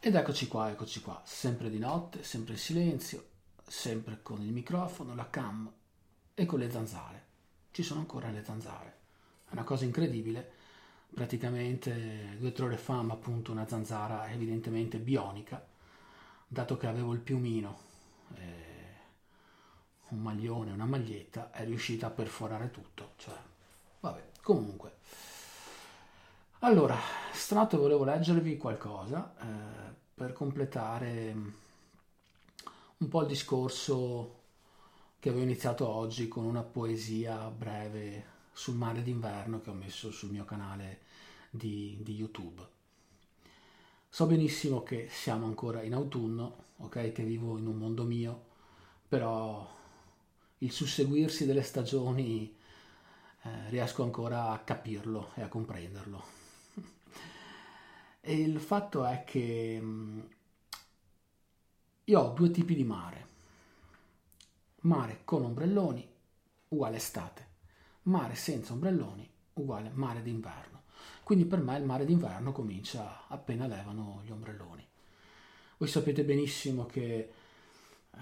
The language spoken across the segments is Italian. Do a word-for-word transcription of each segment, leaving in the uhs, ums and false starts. Ed eccoci qua, eccoci qua, sempre di notte, sempre in silenzio, sempre con il microfono, la cam e con le zanzare. Ci sono ancora le zanzare, è una cosa incredibile. Praticamente due o tre ore fa, ma appunto una zanzara evidentemente bionica, dato che avevo il piumino, eh, un maglione, una maglietta, è riuscita a perforare tutto, cioè, vabbè, comunque. Allora, stanotte volevo leggervi qualcosa eh, per completare un po' il discorso che avevo iniziato oggi con una poesia breve sul mare d'inverno che ho messo sul mio canale di, di YouTube. So benissimo che siamo ancora in autunno, ok, che vivo in un mondo mio, però il susseguirsi delle stagioni eh, riesco ancora a capirlo e a comprenderlo. E il fatto è che io ho due tipi di mare. Mare con ombrelloni, uguale estate. Mare senza ombrelloni, uguale mare d'inverno. Quindi per me il mare d'inverno comincia appena levano gli ombrelloni. Voi sapete benissimo che eh,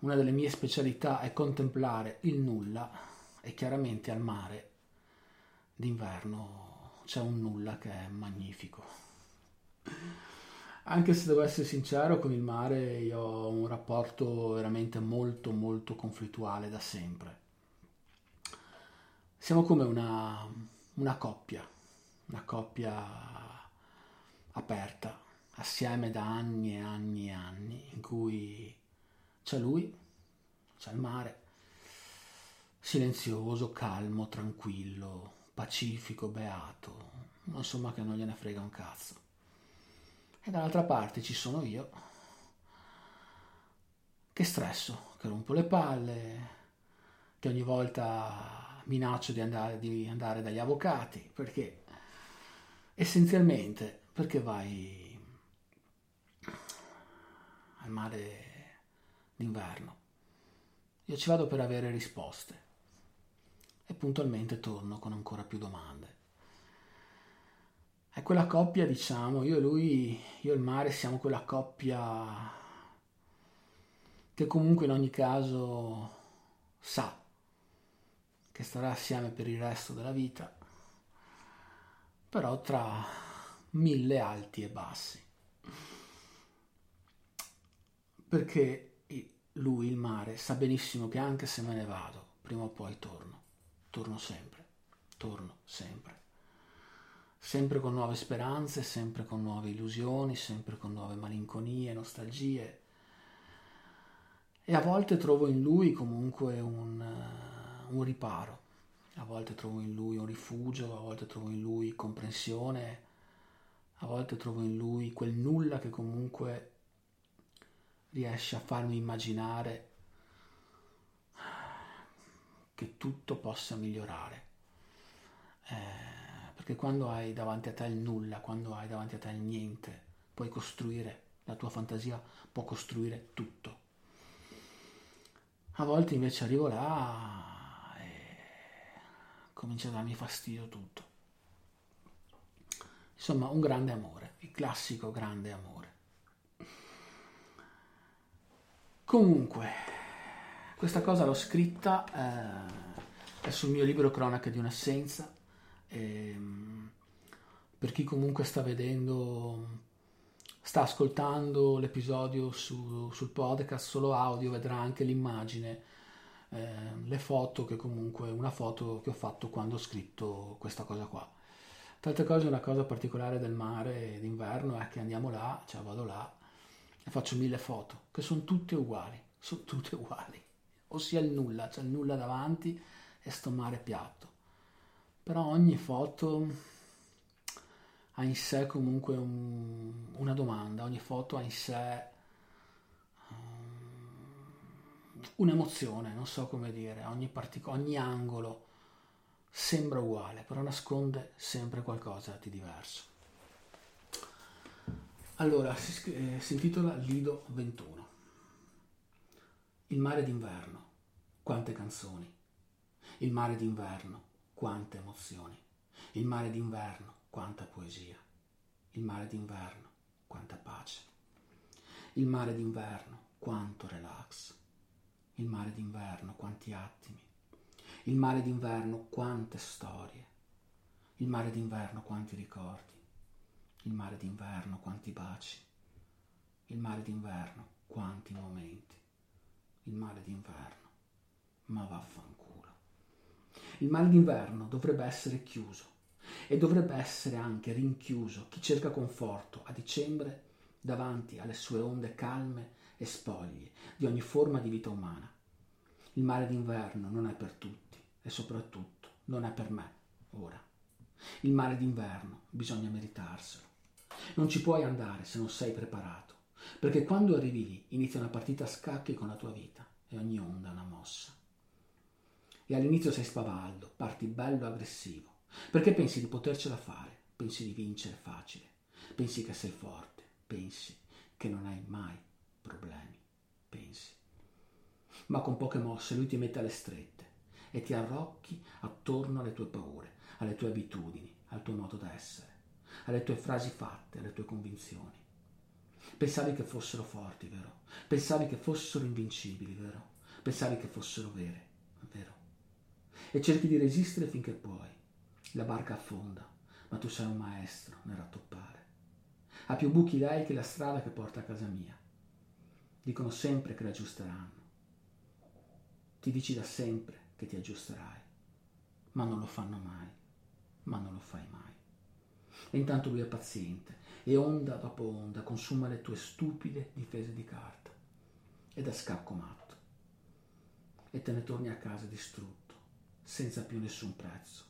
una delle mie specialità è contemplare il nulla, e chiaramente al mare d'inverno c'è un nulla che è magnifico. Anche se devo essere sincero, con il mare io ho un rapporto veramente molto molto conflittuale da sempre. Siamo come una, una coppia, una coppia aperta, assieme da anni e anni e anni, in cui c'è lui, c'è il mare, silenzioso, calmo, tranquillo, pacifico, beato, insomma che non gliene frega un cazzo. E dall'altra parte ci sono io, che stresso, che rompo le palle, che ogni volta minaccio di andare, di andare dagli avvocati, perché essenzialmente perché vai al mare d'inverno? Io ci vado per avere risposte. E puntualmente torno con ancora più domande. È quella coppia, diciamo, io e lui, io e il mare siamo quella coppia che comunque in ogni caso sa che starà assieme per il resto della vita, però tra mille alti e bassi. Perché lui, il mare, sa benissimo che anche se me ne vado, prima o poi torno. Torno sempre, torno sempre, sempre con nuove speranze, sempre con nuove illusioni, sempre con nuove malinconie, nostalgie, e a volte trovo in lui comunque un, un riparo, a volte trovo in lui un rifugio, a volte trovo in lui comprensione, a volte trovo in lui quel nulla che comunque riesce a farmi immaginare che tutto possa migliorare, eh, perché quando hai davanti a te il nulla, quando hai davanti a te il niente, puoi costruire, la tua fantasia può costruire tutto. A volte invece arrivo là e comincia a darmi fastidio tutto. Insomma, un grande amore, il classico grande amore. Comunque, questa cosa l'ho scritta, eh, è sul mio libro Cronaca di un'assenza, eh, per chi comunque sta vedendo, sta ascoltando l'episodio su, sul podcast solo audio, vedrà anche l'immagine, eh, le foto, che comunque una foto che ho fatto quando ho scritto questa cosa qua. Tra altre cose, una cosa particolare del mare d'inverno è che andiamo là, cioè vado là e faccio mille foto che sono tutte uguali, sono tutte uguali, ossia il nulla, c'è cioè il nulla davanti e sto mare piatto. Però ogni foto ha in sé comunque un, una domanda, ogni foto ha in sé um, un'emozione, non so come dire, ogni, partic- ogni angolo sembra uguale, però nasconde sempre qualcosa di diverso. Allora, si, eh, si intitola Lido ventuno. Il mare d'inverno, quante canzoni. Il mare d'inverno, quante emozioni. Il mare d'inverno, quanta poesia. Il mare d'inverno, quanta pace. Il mare d'inverno, quanto relax. Il mare d'inverno, quanti attimi. Il mare d'inverno, quante storie. Il mare d'inverno, quanti ricordi. Il mare d'inverno, quanti baci. Il mare d'inverno, quanti momenti. Il mare d'inverno, ma vaffanculo. Il mare d'inverno dovrebbe essere chiuso, e dovrebbe essere anche rinchiuso chi cerca conforto a dicembre davanti alle sue onde calme e spoglie di ogni forma di vita umana. Il mare d'inverno non è per tutti e soprattutto non è per me ora. Il mare d'inverno bisogna meritarselo. Non ci puoi andare se non sei preparato, perché quando arrivi lì inizia una partita a scacchi con la tua vita e ogni onda è una mossa. E all'inizio sei spavaldo, parti bello aggressivo, perché pensi di potercela fare, pensi di vincere facile, pensi che sei forte, pensi che non hai mai problemi, pensi. Ma con poche mosse lui ti mette alle strette e ti arrocchi attorno alle tue paure, alle tue abitudini, al tuo modo d'essere, alle tue frasi fatte, alle tue convinzioni. Pensavi che fossero forti, vero? Pensavi che fossero invincibili, vero? Pensavi che fossero vere, vero? E cerchi di resistere finché puoi. La barca affonda, ma tu sei un maestro nel rattoppare. Ha più buchi lei che la strada che porta a casa mia. Dicono sempre che l'aggiusteranno. Ti dici da sempre che ti aggiusterai, ma non lo fanno mai, ma non lo fai mai. E intanto lui è paziente e onda dopo onda consuma le tue stupide difese di carta ed è scacco matto. E te ne torni a casa distrutto, senza più nessun prezzo.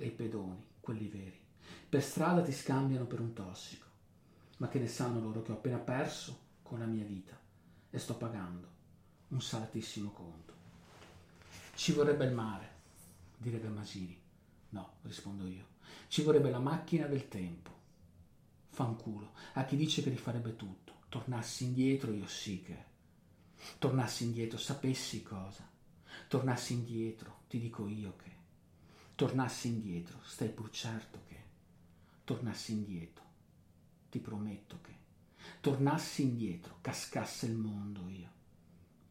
E i pedoni, quelli veri, per strada ti scambiano per un tossico, ma che ne sanno loro che ho appena perso con la mia vita e sto pagando un salatissimo conto. Ci vorrebbe il mare, direbbe Masini. No, rispondo io, ci vorrebbe la macchina del tempo. Fanculo a chi dice che rifarebbe tutto. Tornassi indietro, io sì che tornassi indietro, sapessi cosa. Tornassi indietro, ti dico io che tornassi indietro, stai pur certo che tornassi indietro, ti prometto che tornassi indietro, cascasse il mondo io,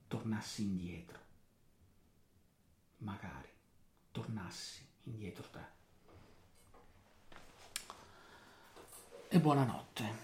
tornassi indietro, magari tornassi indietro te. E buonanotte.